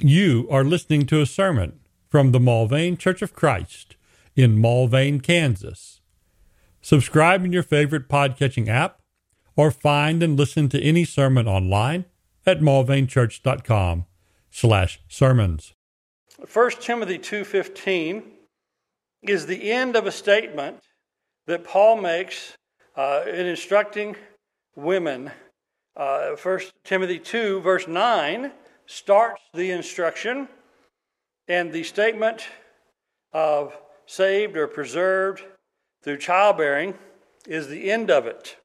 You are listening to a sermon from the Mulvane Church of Christ in Mulvane, Kansas. Subscribe in your favorite podcatching app or find and listen to any sermon online at mulvanechurch.com/sermons. 1 Timothy 2:15 is the end of a statement that Paul makes in instructing women. 1 Timothy 2 verse 9 starts the instruction, and the statement of saved or preserved through childbearing is the end of it.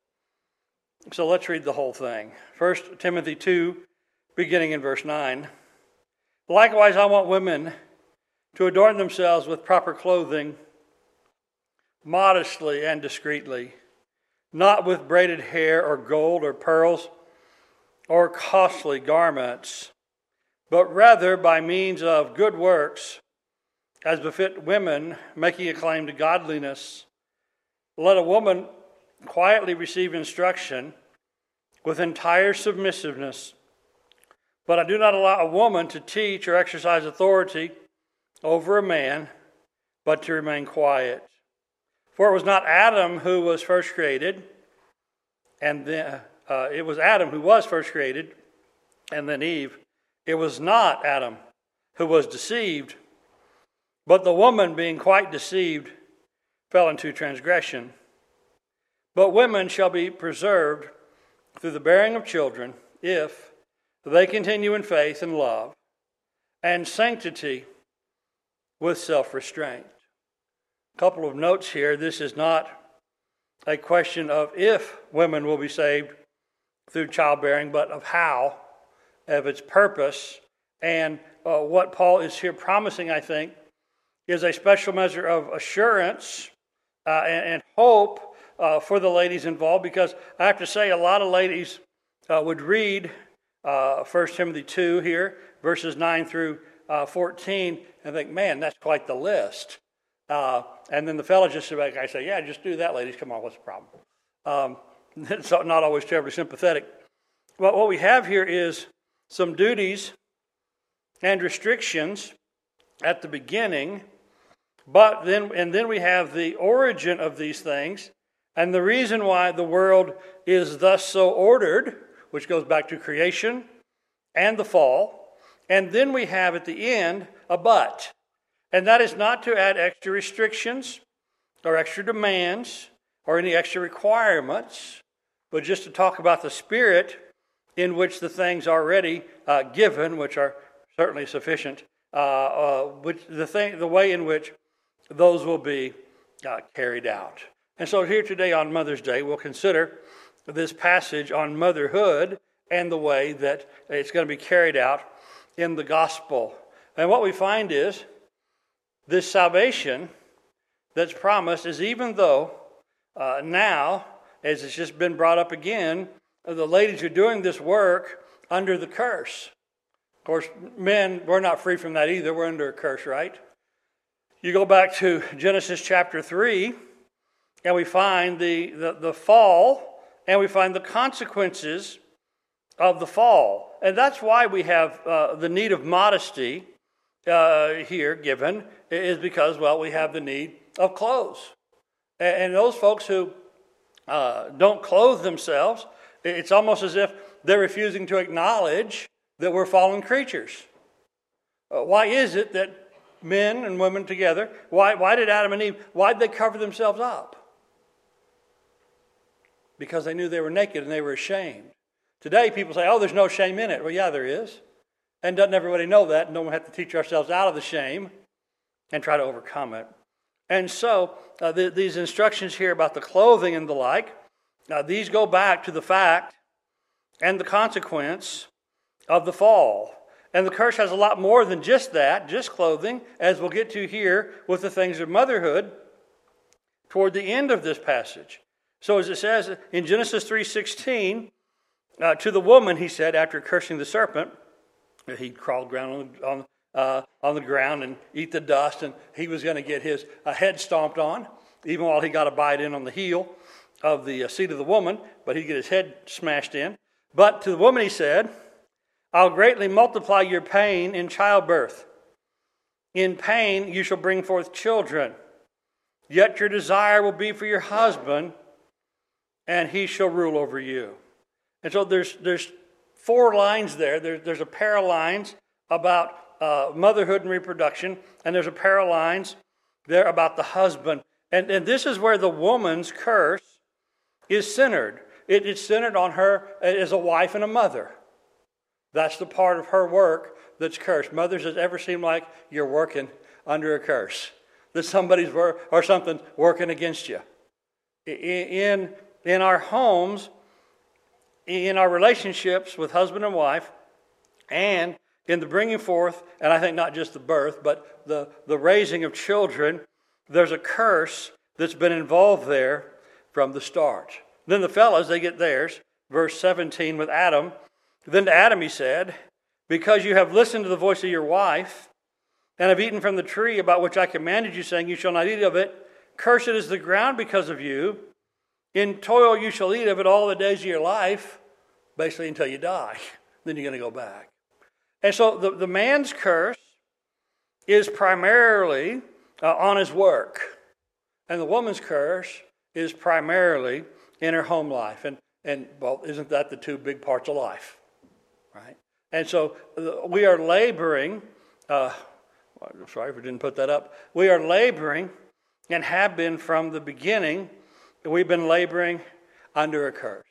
So let's read the whole thing. 1 Timothy 2, beginning in verse 9. Likewise, I want women to adorn themselves with proper clothing, modestly and discreetly, not with braided hair or gold or pearls or costly garments, but rather by means of good works, as befit women making a claim to godliness. Let a woman quietly receive instruction with entire submissiveness. But I do not allow a woman to teach or exercise authority over a man, but to remain quiet. For it was not Adam who was first created, and then it was Adam who was first created, and then Eve. It was not Adam who was deceived, but the woman, being quite deceived, fell into transgression. But women shall be preserved through the bearing of children, if they continue in faith and love and sanctity with self-restraint. A couple of notes here. This is not a question of if women will be saved through childbearing, but of how, of its purpose. And what Paul is here promising, I think, is a special measure of assurance and hope for the ladies involved, because I have to say a lot of ladies would read 1 Timothy 2 here, verses 9 through 14, and think, man, that's quite the list. And then the fellow just sit back and I say, yeah, just do that, ladies. Come on, what's the problem? It's not always terribly sympathetic. But what we have here is some duties and restrictions at the beginning, but then we have the origin of these things, and the reason why the world is thus so ordered, which goes back to creation and the fall. And then we have at the end a but. And that is not to add extra restrictions or extra demands or any extra requirements, but just to talk about the spirit in which the things already given, which are certainly sufficient, the way in which those will be carried out. And so here today on Mother's Day, we'll consider this passage on motherhood and the way that it's going to be carried out in the gospel. And what we find is this salvation that's promised is, even though now, as it's just been brought up again, the ladies are doing this work under the curse. Of course, men, we're not free from that either. We're under a curse, right? You go back to Genesis chapter 3, and we find the fall, and we find the consequences of the fall. And that's why we have the need of modesty here given, is because, well, we have the need of clothes. And those folks who don't clothe themselves, it's almost as if they're refusing to acknowledge that we're fallen creatures. Why is it that men and women together, why did Adam and Eve, why did they cover themselves up? Because they knew they were naked and they were ashamed. Today, people say, oh, there's no shame in it. Well, yeah, there is. And doesn't everybody know that? And don't we have to teach ourselves out of the shame and try to overcome it? And so these instructions here about the clothing and the like, these go back to the fact and the consequence of the fall. And the curse has a lot more than just that, just clothing, as we'll get to here with the things of motherhood toward the end of this passage. So as it says in Genesis 3:16, to the woman, he said, after cursing the serpent, he'd crawled ground on the ground and eat the dust, and he was going to get his head stomped on, even while he got a bite in on the heel of the seed of the woman, but he'd get his head smashed in. But to the woman, he said, I'll greatly multiply your pain in childbirth. In pain you shall bring forth children. Yet your desire will be for your husband, and he shall rule over you." And so there's four lines there. There's a pair of lines about motherhood and reproduction, and there's a pair of lines there about the husband. And this is where the woman's curse is centered. It's centered on her as a wife and a mother. That's the part of her work that's cursed. Mothers, does it ever seem like you're working under a curse? That somebody's or something's working against you. In our homes, in our relationships with husband and wife, and in the bringing forth, and I think not just the birth, but the raising of children, there's a curse that's been involved there from the start. Then the fellows, they get theirs. Verse 17 with Adam. "Then to Adam he said, 'Because you have listened to the voice of your wife, and have eaten from the tree about which I commanded you, saying, You shall not eat of it. Cursed is the ground because of you. In toil you shall eat of it all the days of your life,'" basically until you die. Then you're going to go back. And so the man's curse is primarily on his work. And the woman's curse is primarily in her home life. And well, isn't that the two big parts of life? Right? And so we are laboring... I'm sorry if we didn't put that up. We are laboring and have been from the beginning. We've been laboring under a curse.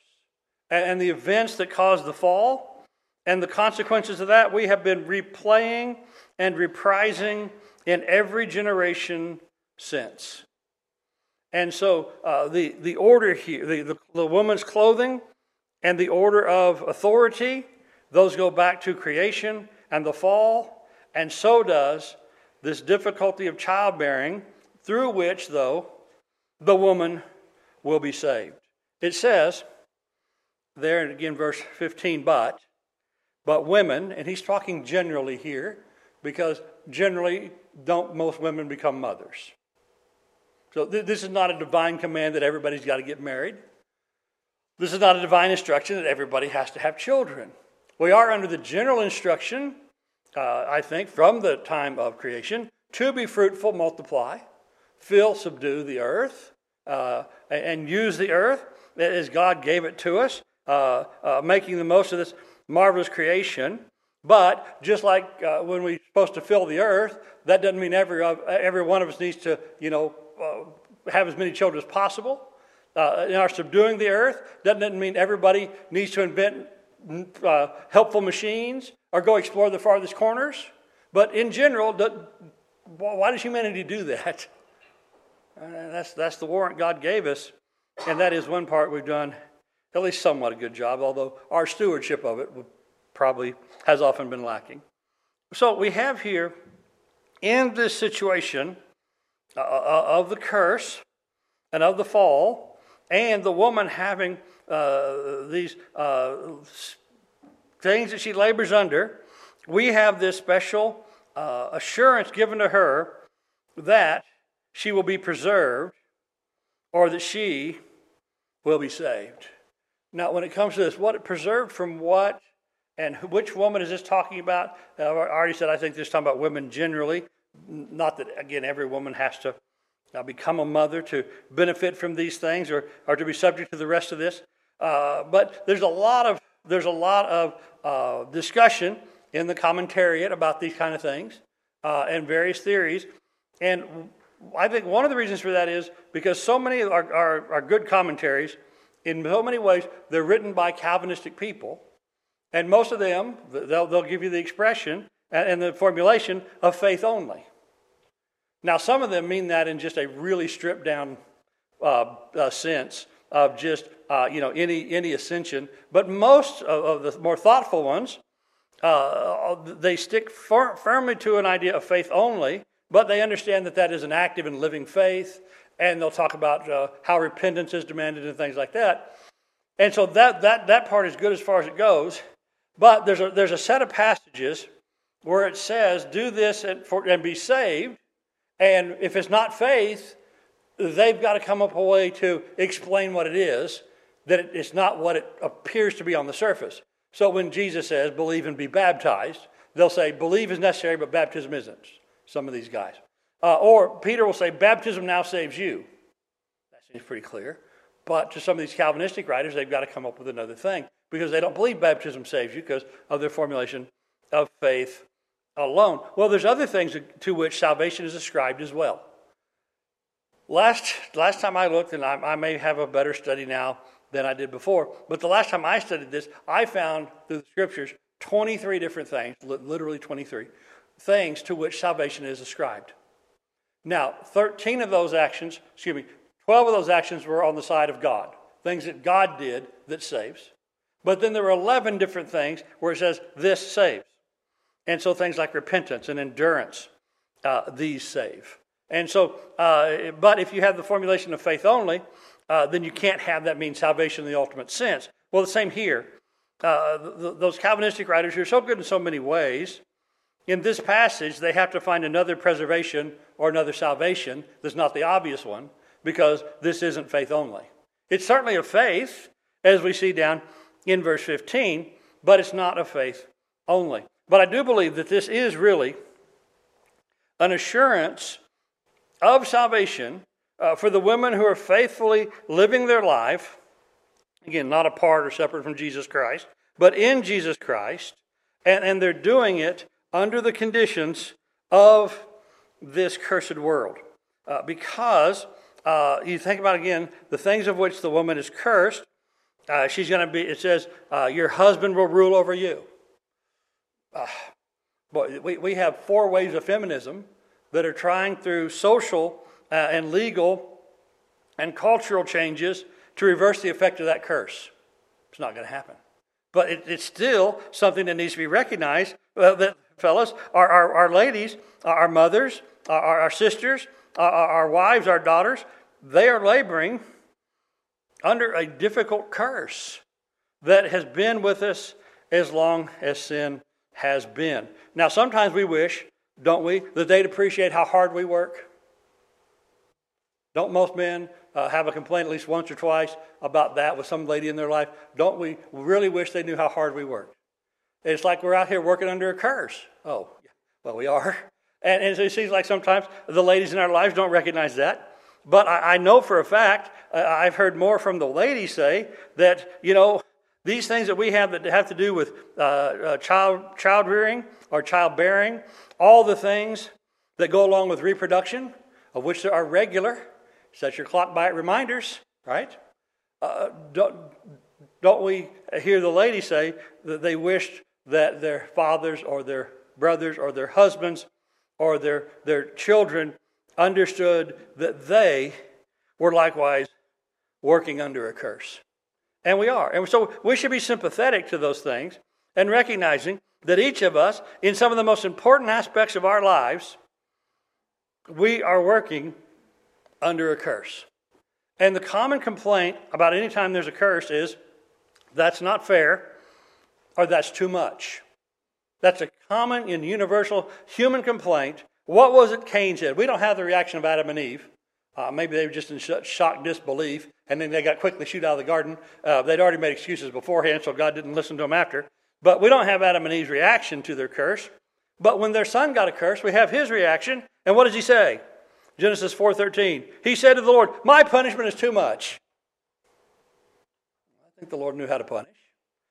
And the events that caused the fall and the consequences of that, we have been replaying and reprising in every generation since. And so the order here, the woman's clothing and the order of authority, those go back to creation and the fall, and so does this difficulty of childbearing, through which, though, the woman will be saved. It says there, and again, verse 15, but women, and he's talking generally here, because generally don't most women become mothers. So this is not a divine command that everybody's got to get married. This is not a divine instruction that everybody has to have children. We are under the general instruction, I think, from the time of creation, to be fruitful, multiply, fill, subdue the earth, and use the earth as God gave it to us, making the most of this marvelous creation. But just like when we're supposed to fill the earth, that doesn't mean every one of us needs to, have as many children as possible. In our subduing the earth, doesn't mean everybody needs to invent helpful machines or go explore the farthest corners. But in general, why does humanity do that? That's the warrant God gave us, and that is one part we've done at least somewhat a good job, although our stewardship of it probably has often been lacking. So we have here, in this situation of the curse and of the fall, and the woman having these things that she labors under, we have this special assurance given to her that she will be preserved, or that she will be saved. Now, when it comes to this, what preserved from what, and which woman is this talking about? I already said I think this is talking about women generally. Not that, again, every woman has to become a mother to benefit from these things or to be subject to the rest of this. But there's a lot of discussion in the commentariat about these kind of things and various theories. And I think one of the reasons for that is because so many are good commentaries. In so many ways, they're written by Calvinistic people. And most of them, they'll give you the expression and the formulation of faith only. Now, some of them mean that in just a really stripped down sense of just, any ascension. But most of the more thoughtful ones, they stick firmly to an idea of faith only, but they understand that that is an active and living faith, and they'll talk about how repentance is demanded and things like that. And so that part is good as far as it goes. But there's a set of passages where it says, do this and be saved. And if it's not faith, they've got to come up a way to explain what it is, that it's not what it appears to be on the surface. So when Jesus says, believe and be baptized, they'll say, believe is necessary, but baptism isn't, some of these guys. Or Peter will say, baptism now saves you. That seems pretty clear. But to some of these Calvinistic writers, they've got to come up with another thing because they don't believe baptism saves you because of their formulation of faith alone. Well, there's other things to which salvation is ascribed as well. Last time I looked, and I may have a better study now than I did before, but the last time I studied this, I found through the scriptures 23 different things, literally 23, things to which salvation is ascribed. Now, 12 of those actions were on the side of God, things that God did that saves. But then there were 11 different things where it says, this saves. And so things like repentance and endurance, these save. And so, but if you have the formulation of faith only, then you can't have that mean salvation in the ultimate sense. Well, the same here. Those Calvinistic writers who are so good in so many ways, in this passage, they have to find another preservation or another salvation that's not the obvious one, because this isn't faith only. It's certainly a faith, as we see down in verse 15, but it's not a faith only. But I do believe that this is really an assurance of salvation for the women who are faithfully living their life, again, not apart or separate from Jesus Christ, but in Jesus Christ, and they're doing it under the conditions of this cursed world. Because you think about, again, the things of which the woman is cursed, she's going to be, it says, your husband will rule over you. We have four waves of feminism that are trying through social and legal and cultural changes to reverse the effect of that curse. It's not going to happen. But it's still something that needs to be recognized, that, fellas, our ladies, our mothers, our sisters, our wives, our daughters, they are laboring under a difficult curse that has been with us as long as sin has been. Now, sometimes we wish, don't we, that they'd appreciate how hard we work. Don't most men have a complaint at least once or twice about that with some lady in their life? Don't we really wish they knew how hard we work? It's like we're out here working under a curse. Oh, well, we are. And so it seems like sometimes the ladies in our lives don't recognize that. But I know for a fact, I've heard more from the ladies say that, you know, these things that we have that have to do with child rearing or childbearing, all the things that go along with reproduction, of which there are regular, set your clock by it reminders, right? Don't we hear the ladies say that they wished that their fathers or their brothers or their husbands or their children understood that they were likewise working under a curse? And we are. And so we should be sympathetic to those things and recognizing that each of us, in some of the most important aspects of our lives, we are working under a curse. And the common complaint about any time there's a curse is, that's not fair, or that's too much. That's a common and universal human complaint. What was it Cain said? We don't have the reaction of Adam and Eve. Maybe they were just in shock disbelief, and then they got quickly shooed out of the garden. They'd already made excuses beforehand, so God didn't listen to them after. But we don't have Adam and Eve's reaction to their curse. But when their son got a curse, we have his reaction. And what does he say? Genesis 4:13. He said to the Lord, my punishment is too much. I think the Lord knew how to punish.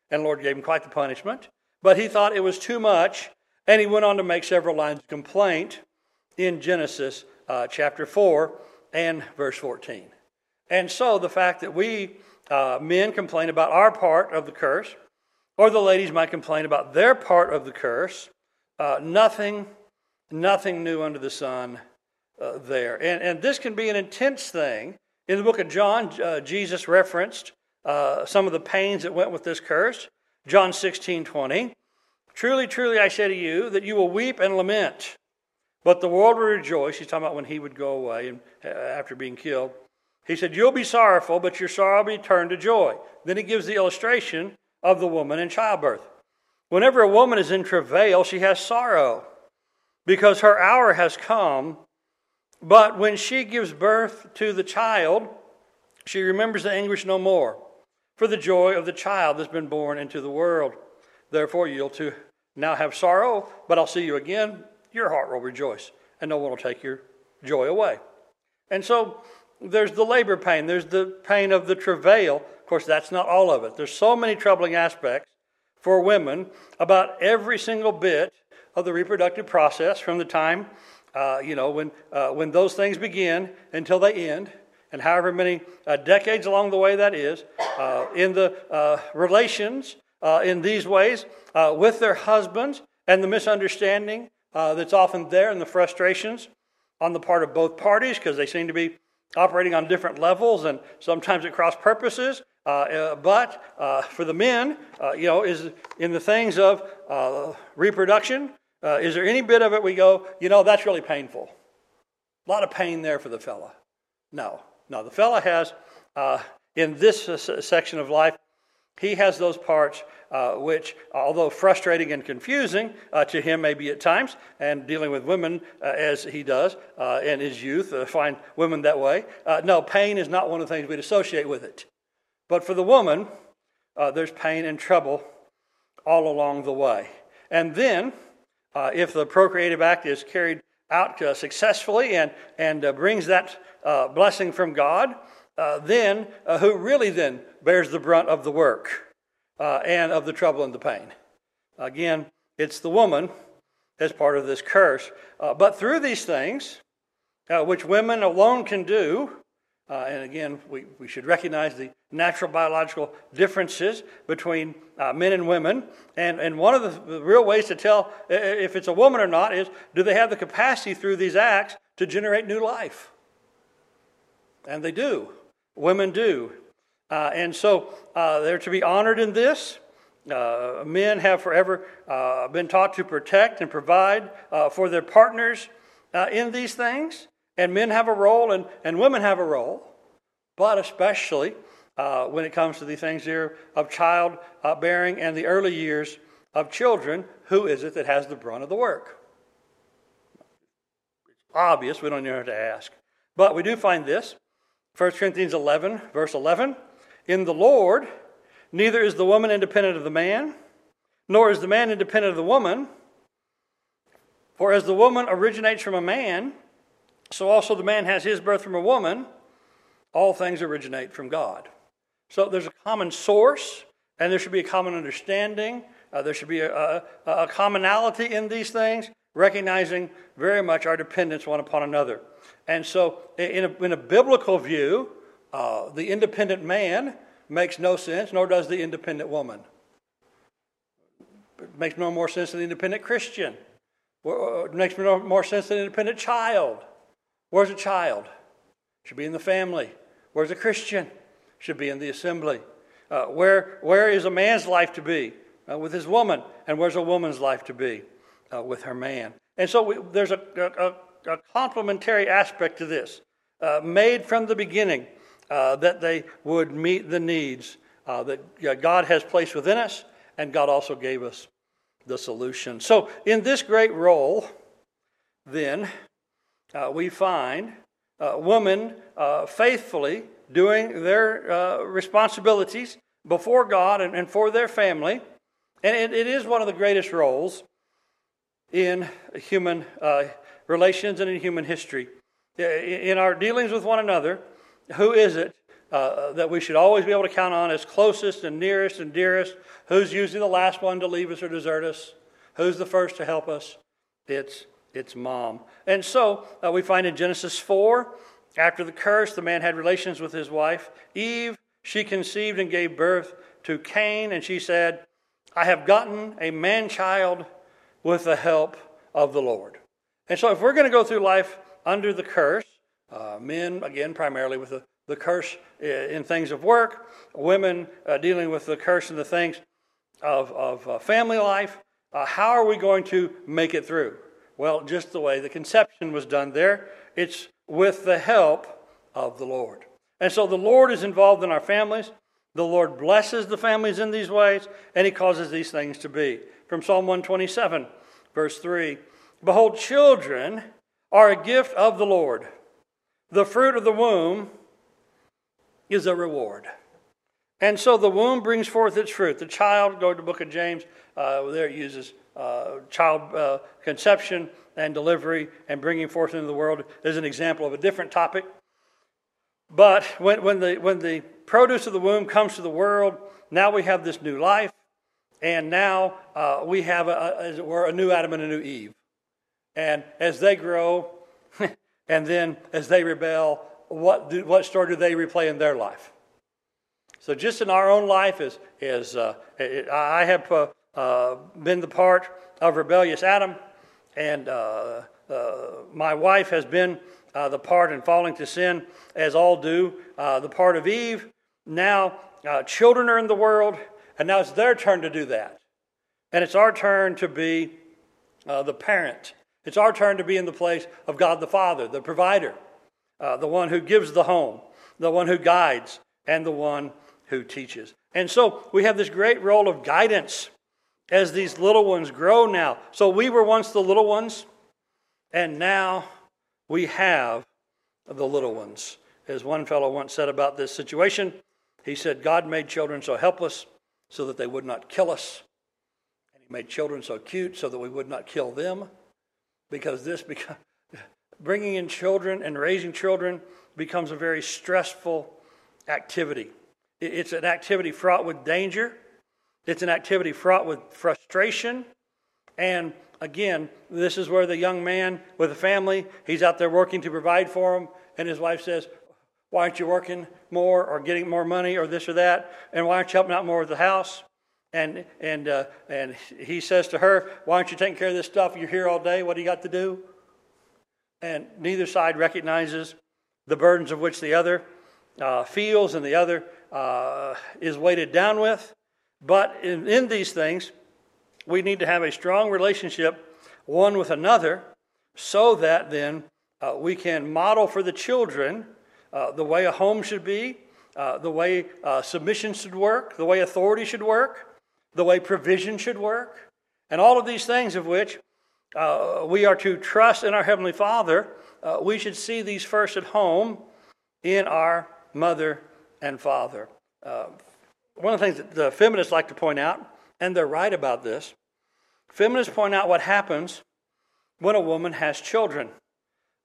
And the Lord gave him quite the punishment. But he thought it was too much. And he went on to make several lines of complaint in Genesis chapter 4 and verse 14. And so the fact that we men complain about our part of the curse, or the ladies might complain about their part of the curse, nothing new under the sun there. And this can be an intense thing. In the book of John, Jesus referenced some of the pains that went with this curse. John 16:20. Truly, truly, I say to you that you will weep and lament, but the world will rejoice. He's talking about when he would go away and after being killed. He said, you'll be sorrowful, but your sorrow will be turned to joy. Then he gives the illustration of the woman in childbirth. Whenever a woman is in travail, she has sorrow because her hour has come. But when she gives birth to the child, she remembers the anguish no more for the joy of the child that's been born into the world. Therefore, you'll to now have sorrow, but I'll see you again. Your heart will rejoice, and no one will take your joy away. And so there's the labor pain. There's the pain of the travail. Of course, that's not all of it. There's so many troubling aspects for women about every single bit of the reproductive process from the time, when those things begin until they end, and however many decades along the way that is, in the relations in these ways with their husbands, and the misunderstanding that's often there, and the frustrations on the part of both parties because they seem to be operating on different levels and sometimes at cross purposes. But for the men, is in the things of reproduction, is there any bit of it we go, that's really painful? A lot of pain there for the fella. No, the fella has, in this section of life, he has those parts which, although frustrating and confusing to him maybe at times, and dealing with women as he does in his youth, find women that way. No, pain is not one of the things we'd associate with it. But for the woman, there's pain and trouble all along the way. And then, if the procreative act is carried out successfully and brings that blessing from God, then who really then bears the brunt of the work and of the trouble and the pain? Again, it's the woman as part of this curse. But through these things, which women alone can do, and again, we should recognize the natural biological differences between men and women. And one of the real ways to tell if it's a woman or not is, do they have the capacity through these acts to generate new life? And they do. Women do. And so they're to be honored in this. Men have forever been taught to protect and provide for their partners in these things. And men have a role and women have a role. But especially when it comes to the things here of childbearing and the early years of children, who is it that has the brunt of the work? It's obvious. We don't even have to ask. But we do find this. 1 Corinthians 11, verse 11. In the Lord, neither is the woman independent of the man, nor is the man independent of the woman. For as the woman originates from a man, so also the man has his birth from a woman. All things originate from God. So there's a common source, and there should be a common understanding. There should be a commonality in these things, recognizing very much our dependence one upon another. And so in a biblical view, the independent man makes no sense, nor does the independent woman. It makes no more sense than the independent Christian. It makes no more sense than the independent child. Where's a child? Should be in the family. Where's a Christian? Should be in the assembly. Where is a man's life to be? With his woman. And where's a woman's life to be? With her man. And so there's a complementary aspect to this. Made from the beginning that they would meet the needs that God has placed within us, and God also gave us the solution. So in this great role, then, we find women faithfully doing their responsibilities before God and for their family. And it is one of the greatest roles in human relations and in human history. In our dealings with one another, who is it that we should always be able to count on as closest and nearest and dearest? Who's usually the last one to leave us or desert us? Who's the first to help us? It's mom. And so we find in Genesis 4, after the curse, the man had relations with his wife, Eve. She conceived and gave birth to Cain, and she said, I have gotten a man-child with the help of the Lord. And so if we're going to go through life under the curse, men, again, primarily with the curse in things of work, women dealing with the curse in the things of family life, how are we going to make it through? Well, just the way the conception was done there, it's with the help of the Lord. And so the Lord is involved in our families. The Lord blesses the families in these ways, and He causes these things to be. From Psalm 127, verse 3, Behold, children are a gift of the Lord. The fruit of the womb is a reward. And so the womb brings forth its fruit. The child, go to the book of James, There it uses child conception and delivery and bringing forth into the world is an example of a different topic. But when the produce of the womb comes to the world, now we have this new life, and now we have, as it were, a new Adam and a new Eve. And as they grow, and then as they rebel, what story do they replay in their life? So just in our own life, I have been the part of rebellious Adam, and my wife has been the part in falling to sin, as all do, the part of Eve. Now children are in the world, and now it's their turn to do that. And it's our turn to be the parent. It's our turn to be in the place of God the Father, the provider, the one who gives the home, the one who guides, and the one who teaches. And so we have this great role of guidance as these little ones grow now. So we were once the little ones, and now we have the little ones. As one fellow once said about this situation, he said, God made children so helpless so that they would not kill us. And he made children so cute so that we would not kill them. Because bringing in children and raising children becomes a very stressful activity. It's an activity fraught with danger. It's an activity fraught with frustration. And again, this is where the young man with a family, he's out there working to provide for him, and his wife says, why aren't you working more or getting more money or this or that? And why aren't you helping out more with the house? And he says to her, why aren't you taking care of this stuff? You're here all day. What do you got to do? And neither side recognizes the burdens of which the other feels and the other is weighted down with. But in these things, we need to have a strong relationship one with another so that then we can model for the children the way a home should be, the way submission should work, the way authority should work, the way provision should work, and all of these things of which we are to trust in our Heavenly Father. We should see these first at home in our mother and father. One of the things that the feminists like to point out, and they're right about this, feminists point out what happens when a woman has children.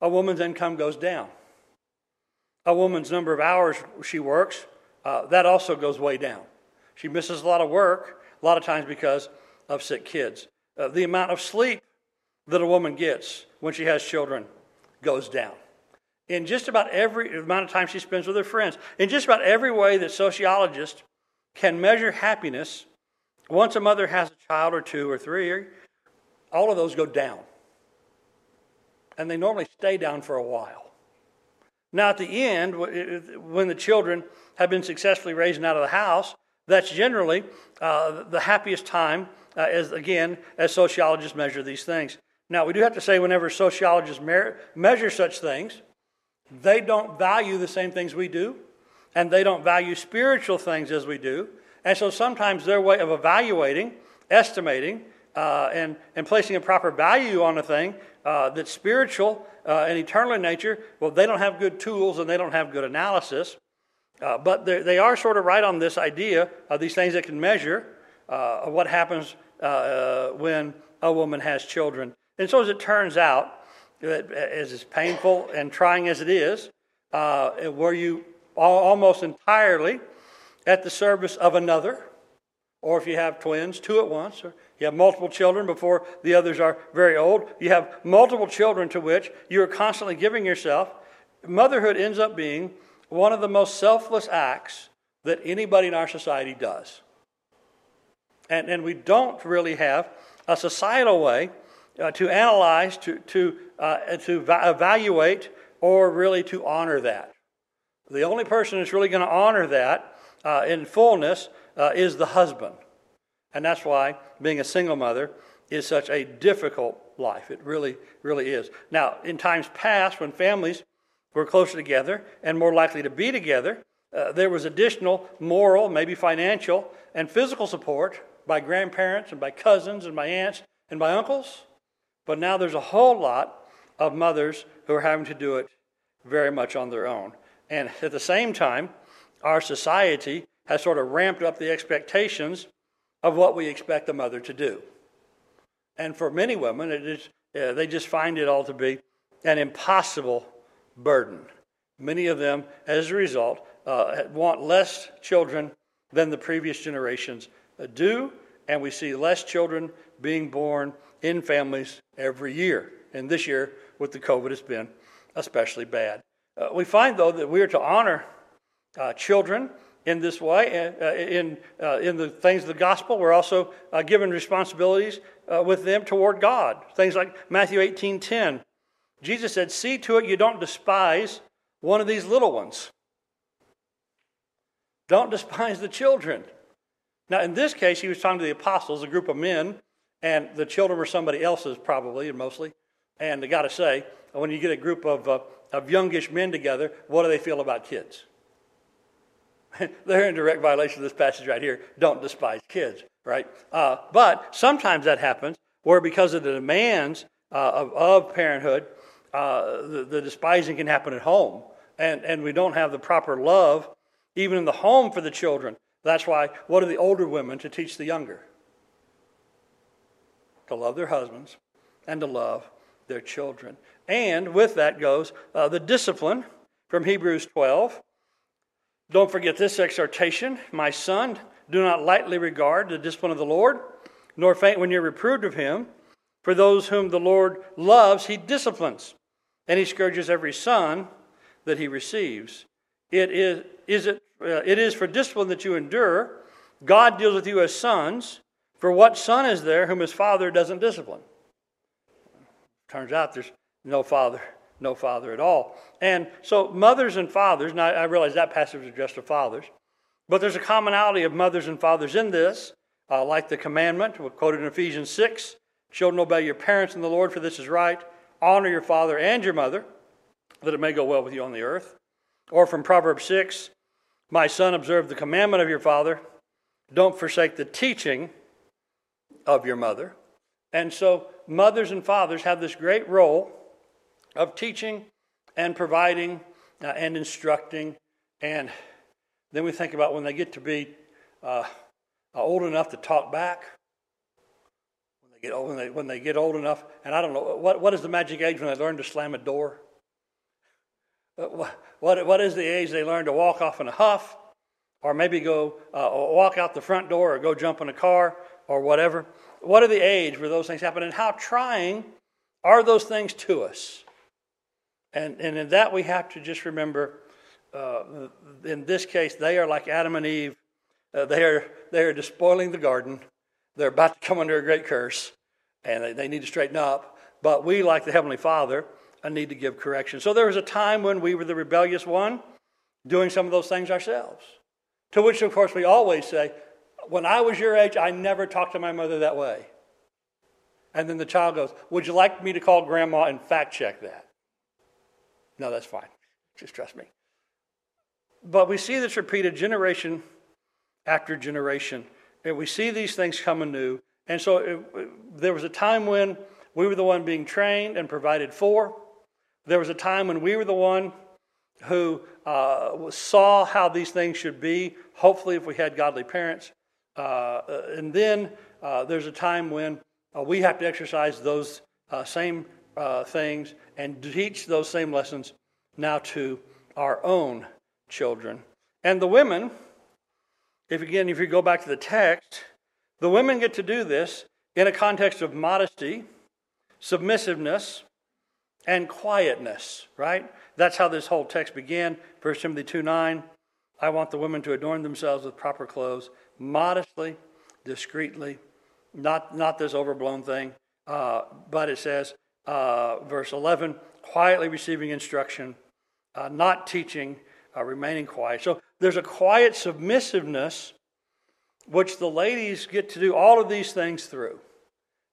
A woman's income goes down. A woman's number of hours she works, that also goes way down. She misses a lot of work, a lot of times because of sick kids. The amount of sleep that a woman gets when she has children goes down. In just about every amount of time she spends with her friends, in just about every way that sociologists can measure happiness, once a mother has a child or two or three, all of those go down. And they normally stay down for a while. Now at the end, when the children have been successfully raised out of the house, that's generally the happiest time, as sociologists measure these things. Now, we do have to say whenever sociologists measure such things, they don't value the same things we do, and they don't value spiritual things as we do. And so sometimes their way of evaluating, estimating, and placing a proper value on a thing that's spiritual and eternal in nature, well, they don't have good tools and they don't have good analysis. But they are sort of right on this idea of these things that can measure what happens when a woman has children. And so as it turns out, as painful and trying as it is, were you almost entirely at the service of another, or if you have twins, two at once, or you have multiple children before the others are very old, you have multiple children to which you are constantly giving yourself, motherhood ends up being one of the most selfless acts that anybody in our society does. And we don't really have a societal way to analyze, to evaluate, or really to honor that. The only person that's really going to honor that in fullness is the husband. And that's why being a single mother is such a difficult life. It really, really is. Now, in times past when families were closer together and more likely to be together, there was additional moral, maybe financial, and physical support by grandparents and by cousins and by aunts and by uncles. But now there's a whole lot of mothers who are having to do it very much on their own. And at the same time, our society has sort of ramped up the expectations of what we expect a mother to do. And for many women, it is they just find it all to be an impossible burden. Many of them, as a result, want less children than the previous generations do, and we see less children being born in families every year. And this year, with the COVID, it's been especially bad. We find, though, that we are to honor children in this way, in the things of the gospel. We're also given responsibilities with them toward God. Things like Matthew 18:10. Jesus said, "See to it you don't despise one of these little ones." Don't despise the children. Now, in this case, he was talking to the apostles, a group of men, and the children were somebody else's probably, and mostly. And I got to say, when you get a group of youngish men together, what do they feel about kids? They're in direct violation of this passage right here. Don't despise kids, right? But sometimes that happens where because of the demands of parenthood, the despising can happen at home. And we don't have the proper love even in the home for the children. That's why, what are the older women to teach the younger? To love their husbands and to love their children. And with that goes the discipline from Hebrews 12. Don't forget this exhortation. My son, do not lightly regard the discipline of the Lord, nor faint when you're reproved of him. For those whom the Lord loves, he disciplines, and he scourges every son that he receives. It is for discipline that you endure. God deals with you as sons. For what son is there whom his father doesn't discipline? Turns out there's no father at all. And so mothers and fathers, now I realize that passage is addressed to fathers, but there's a commonality of mothers and fathers in this, like the commandment quoted in Ephesians 6, children, obey your parents in the Lord, for this is right. Honor your father and your mother, that it may go well with you on the earth. Or from Proverbs 6, my son, observe the commandment of your father. Don't forsake the teaching of your mother. And so mothers and fathers have this great role of teaching and providing and instructing. And then we think about when they get to be old enough to talk back. When they get old enough, and I don't know, what is the magic age when they learn to slam a door? What is the age they learn to walk off in a huff, or maybe go walk out the front door, or go jump in a car, or whatever? What are the age where those things happen, and how trying are those things to us? And in that we have to just remember, in this case, they are like Adam and Eve. They are despoiling the garden. They're about to come under a great curse, and they need to straighten up. But we, like the Heavenly Father, need to give correction. So there was a time when we were the rebellious one, doing some of those things ourselves. To which, of course, we always say, when I was your age, I never talked to my mother that way. And then the child goes, would you like me to call Grandma and fact check that? No, that's fine. Just trust me. But we see this repeated generation after generation. And we see these things come anew. And so there was a time when we were the one being trained and provided for. There was a time when we were the one who saw how these things should be, hopefully if we had godly parents. And then there's a time when we have to exercise those same things and teach those same lessons now to our own children. And the women, if you go back to the text, the women get to do this in a context of modesty, submissiveness, and quietness, right? That's how this whole text began. 1 Timothy 2:9, I want the women to adorn themselves with proper clothes, modestly, discreetly, not this overblown thing. But it says, verse 11, quietly receiving instruction, not teaching, remaining quiet. So there's a quiet submissiveness, which the ladies get to do all of these things through.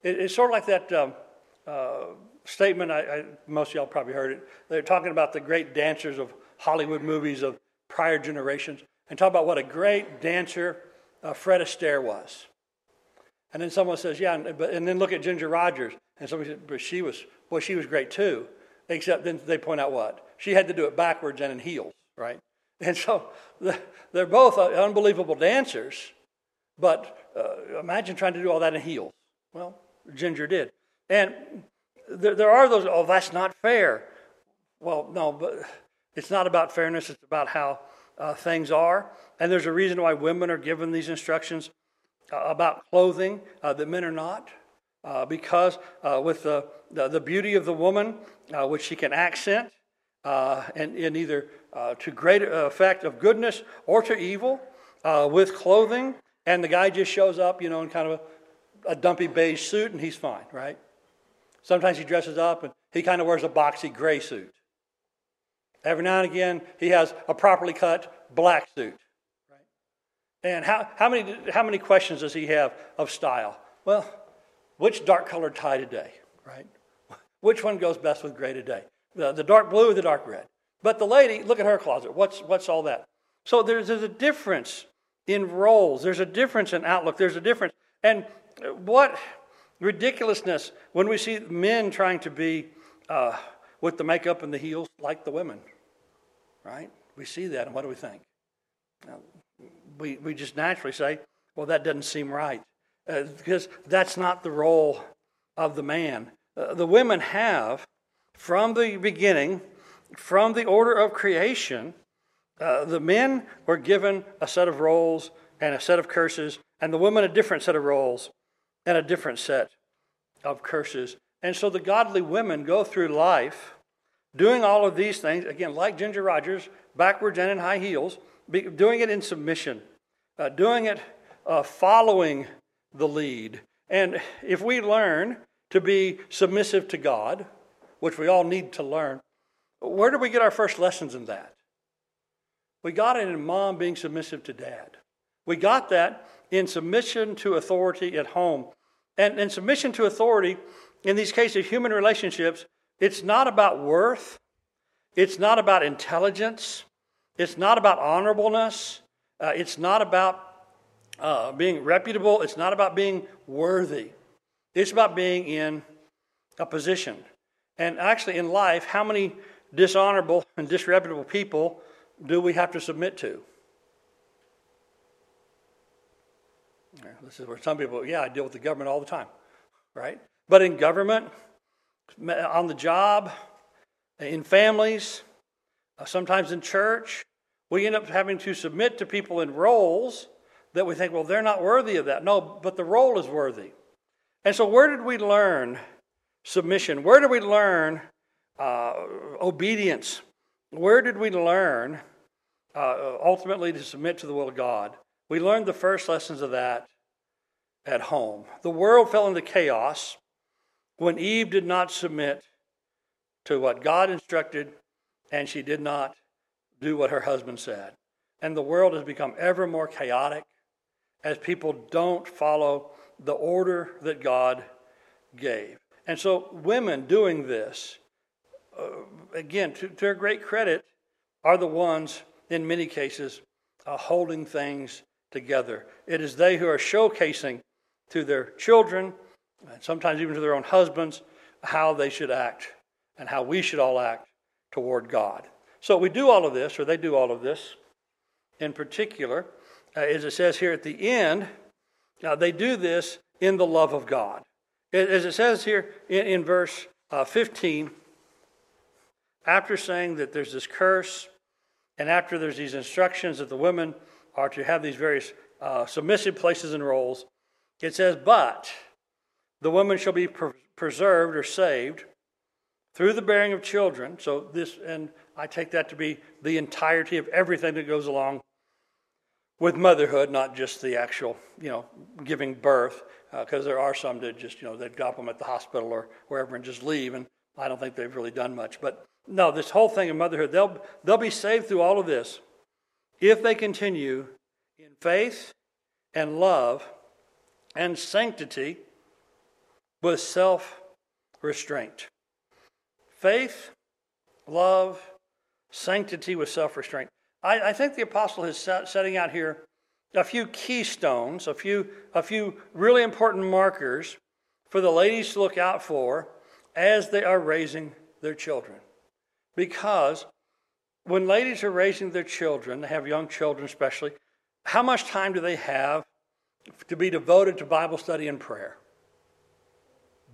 It's sort of like that statement, most of y'all probably heard it. They're talking about the great dancers of Hollywood movies of prior generations, and talk about what a great dancer Fred Astaire was. And then someone says, yeah, and then look at Ginger Rogers. And somebody said, but she was great too. Except then they point out what? She had to do it backwards and in heels, right? And so they're both unbelievable dancers, But imagine trying to do all that in heels. Well, Ginger did. And there are those, oh, that's not fair. Well, no, but it's not about fairness. It's about how things are. And there's a reason why women are given these instructions about clothing that men are not. Because with the beauty of the woman, which she can accent, and in either to great effect of goodness or to evil, with clothing, and the guy just shows up, you know, in kind of a dumpy beige suit, and he's fine, right? Sometimes he dresses up, and he kind of wears a boxy gray suit. Every now and again, he has a properly cut black suit, right? And how many questions does he have of style? Well, which dark-colored tie today, right? Which one goes best with gray today? The dark blue or the dark red? But the lady, look at her closet. What's all that? So there's a difference in roles. There's a difference in outlook. There's a difference. And what ridiculousness when we see men trying to be with the makeup and the heels like the women, right? We see that, and what do we think? Now, we just naturally say, well, that doesn't seem right. Because that's not the role of the man. The women have, from the beginning, from the order of creation, the men were given a set of roles and a set of curses, and the women a different set of roles and a different set of curses. And so the godly women go through life doing all of these things, again, like Ginger Rogers, backwards and in high heels, doing it in submission, doing it following the lead. And if we learn to be submissive to God, which we all need to learn, where do we get our first lessons in that? We got it in mom being submissive to dad. We got that in submission to authority at home. And in submission to authority, in these cases, human relationships, it's not about worth. It's not about intelligence. It's not about honorableness. It's not about being reputable. It's not about being worthy. It's about being in a position. And actually in life, how many dishonorable and disreputable people do we have to submit to? This is where some people, I deal with the government all the time, right? But in government, on the job, in families, sometimes in church, we end up having to submit to people in roles that we think, well, they're not worthy of that. No, but the role is worthy. And so where did we learn submission? Where did we learn obedience? Where did we learn ultimately to submit to the will of God? We learned the first lessons of that at home. The world fell into chaos when Eve did not submit to what God instructed, and she did not do what her husband said. And the world has become ever more chaotic as people don't follow the order that God gave. And so women doing this, again, to their great credit, are the ones, in many cases, holding things together. It is they who are showcasing to their children, and sometimes even to their own husbands, how they should act and how we should all act toward God. So we do all of this, or they do all of this, in particular, as it says here at the end, they do this in the love of God. As it says here in verse 15, after saying that there's this curse, and after there's these instructions that the women are to have these various submissive places and roles, it says, but the woman shall be preserved or saved through the bearing of children. So this, and I take that to be the entirety of everything that goes along with motherhood, not just the actual, giving birth, because there are some that just, they drop them at the hospital or wherever and just leave, and I don't think they've really done much. But no, this whole thing of motherhood, they'll be saved through all of this if they continue in faith and love and sanctity with self-restraint. Faith, love, sanctity with self-restraint. I think the apostle is setting out here a few keystones, a few really important markers for the ladies to look out for as they are raising their children. Because when ladies are raising their children, they have young children especially, how much time do they have to be devoted to Bible study and prayer.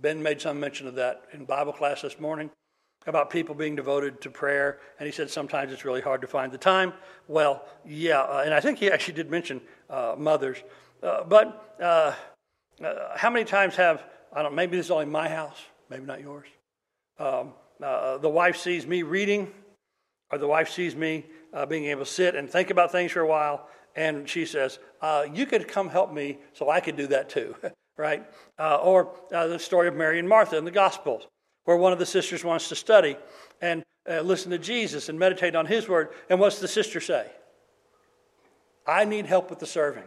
Ben made some mention of that in Bible class this morning about people being devoted to prayer, and he said sometimes it's really hard to find the time. Well, yeah, and I think he actually did mention mothers. But how many times have, I don't know, maybe this is only my house, maybe not yours, the wife sees me reading, or the wife sees me being able to sit and think about things for a while, and she says, you could come help me so I could do that too, right? Or the story of Mary and Martha in the Gospels, where one of the sisters wants to study and listen to Jesus and meditate on his word. And what's the sister say? I need help with the serving.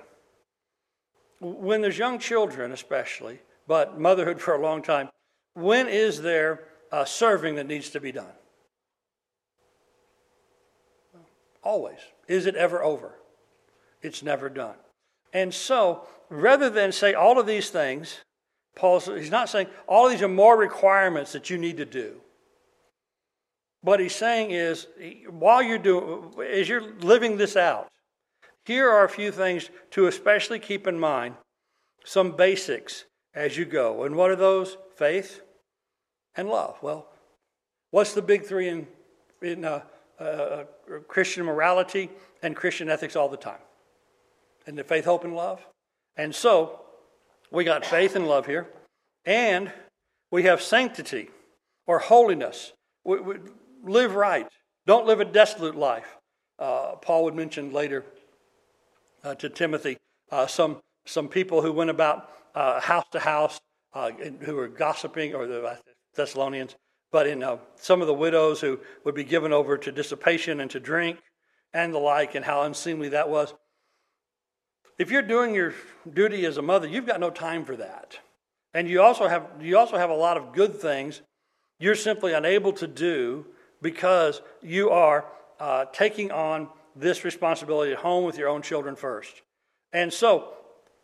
When there's young children especially, but motherhood for a long time, when is there serving that needs to be done? Always. Is it ever over? It's never done. And so, rather than say all of these things, he's not saying all these are more requirements that you need to do. What he's saying is, as you're living this out, here are a few things to especially keep in mind, some basics as you go. And what are those? Faith and love. Well, what's the big three in Christian morality and Christian ethics all the time? And the faith, hope, and love. And so, we got faith and love here, and we have sanctity or holiness. We live right. Don't live a dissolute life. Paul would mention later to Timothy some people who went about house to house who were gossiping, or the Thessalonians, but in some of the widows who would be given over to dissipation and to drink and the like, and how unseemly that was. If you're doing your duty as a mother, you've got no time for that. And you also have a lot of good things you're simply unable to do because you are taking on this responsibility at home with your own children first. And so,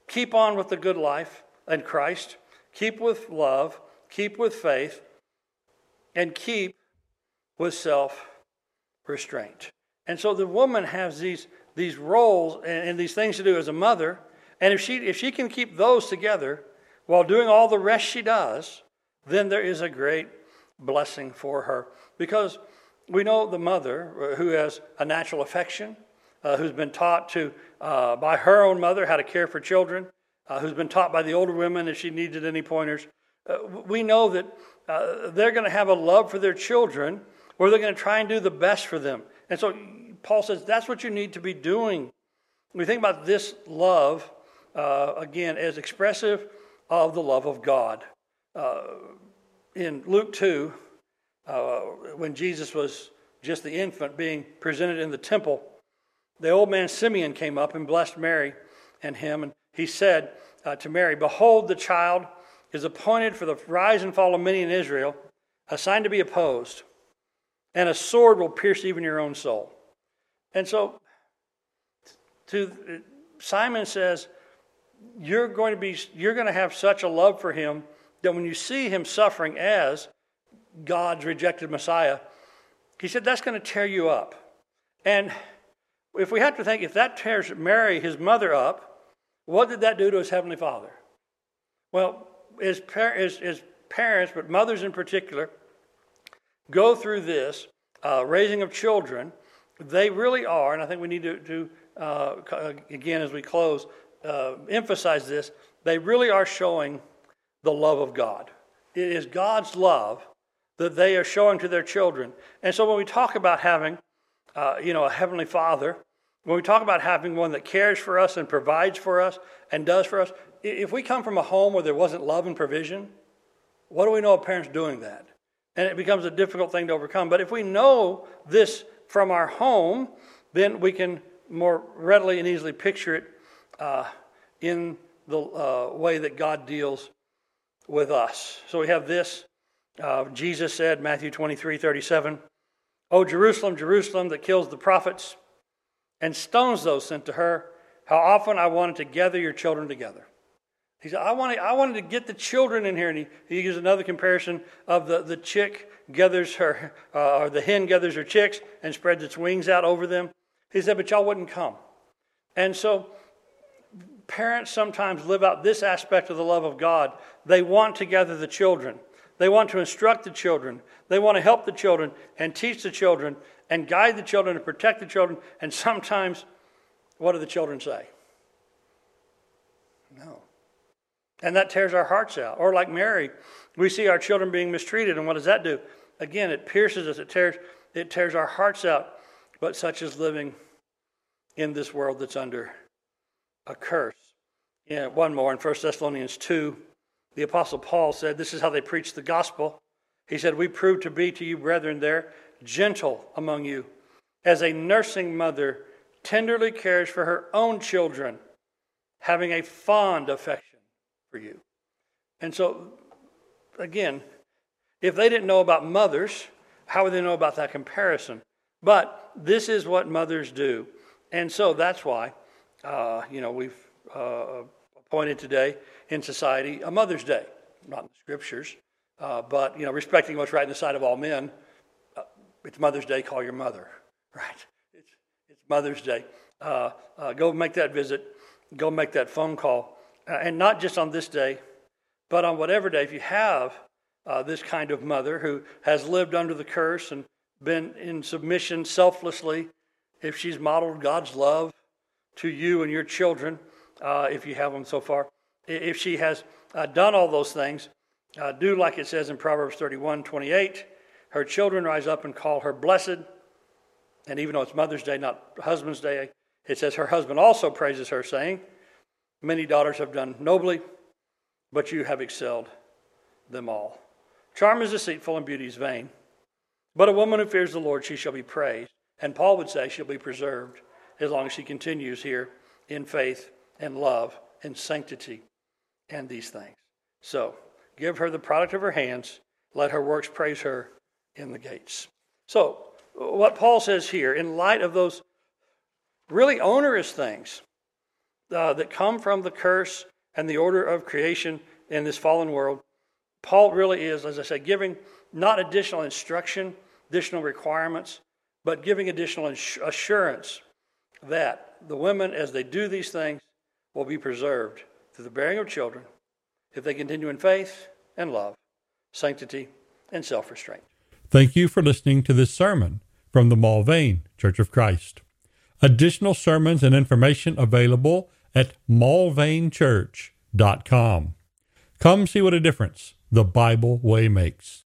keep on with the good life in Christ, keep with love, keep with faith, and keep with self-restraint. And so the woman has these roles and these things to do as a mother, and if she can keep those together while doing all the rest she does, then there is a great blessing for her. Because we know the mother who has a natural affection, who's been taught to by her own mother how to care for children, who's been taught by the older women if she needed any pointers. We know that they're going to have a love for their children where they're going to try and do the best for them. And so Paul says that's what you need to be doing. We think about this love, again, as expressive of the love of God. In Luke 2, when Jesus was just the infant being presented in the temple, the old man Simeon came up and blessed Mary and him. And he said to Mary, "Behold, the child is appointed for the rise and fall of many in Israel, a sign to be opposed, and a sword will pierce even your own soul." And so Simon says, you're going to have such a love for him that when you see him suffering as God's rejected Messiah, he said, that's going to tear you up. And if we have to think, if that tears Mary, his mother, up, what did that do to his Heavenly Father? Well, as parents, but mothers in particular, go through this raising of children. They really are, and I think we need to again, as we close, emphasize this. They really are showing the love of God. It is God's love that they are showing to their children. And so when we talk about having, a Heavenly Father, when we talk about having one that cares for us and provides for us and does for us, if we come from a home where there wasn't love and provision, what do we know of parents doing that? And it becomes a difficult thing to overcome. But if we know this from our home, then we can more readily and easily picture it in the way that God deals with us. So we have this. Jesus said, Matthew 23:37, "O Jerusalem, Jerusalem, that kills the prophets and stones those sent to her, how often I wanted to gather your children together." He said, I wanted to get the children in here. And he used another comparison of the chick gathers her, or the hen gathers her chicks and spreads its wings out over them. He said, but y'all wouldn't come. And so parents sometimes live out this aspect of the love of God. They want to gather the children. They want to instruct the children. They want to help the children and teach the children and guide the children and protect the children. And sometimes, what do the children say? No. And that tears our hearts out. Or like Mary, we see our children being mistreated. And what does that do? Again, it pierces us. It tears our hearts out. But such is living in this world that's under a curse. Yeah, one more. In 1 Thessalonians 2, the Apostle Paul said, this is how they preached the gospel. He said, we prove to be to you, brethren, there, gentle among you, as a nursing mother tenderly cares for her own children, having a fond affection for you. And so, again, if they didn't know about mothers, how would they know about that comparison? But this is what mothers do. And so that's why, we've appointed today in society a Mother's Day, not in the scriptures, but, respecting what's right in the sight of all men. It's Mother's Day, call your mother, right? It's Mother's Day. Go make that visit. Go make that phone call. And not just on this day, but on whatever day. If you have this kind of mother who has lived under the curse and been in submission selflessly, if she's modeled God's love to you and your children, if you have them so far, if she has done all those things, do like it says in Proverbs 31:28, her children rise up and call her blessed. And even though it's Mother's Day, not Husband's Day, it says her husband also praises her, saying, many daughters have done nobly, but you have excelled them all. Charm is deceitful and beauty is vain, but a woman who fears the Lord, she shall be praised. And Paul would say she'll be preserved as long as she continues here in faith and love and sanctity and these things. So give her the product of her hands. Let her works praise her in the gates. So what Paul says here, in light of those really onerous things that come from the curse and the order of creation in this fallen world, Paul really is, as I say, giving not additional instruction, additional requirements, but giving additional assurance that the women, as they do these things, will be preserved through the bearing of children if they continue in faith and love, sanctity, and self-restraint. Thank you for listening to this sermon from the Mulvane Church of Christ. Additional sermons and information available at mulvanechurch.com. Come see what a difference the Bible way makes.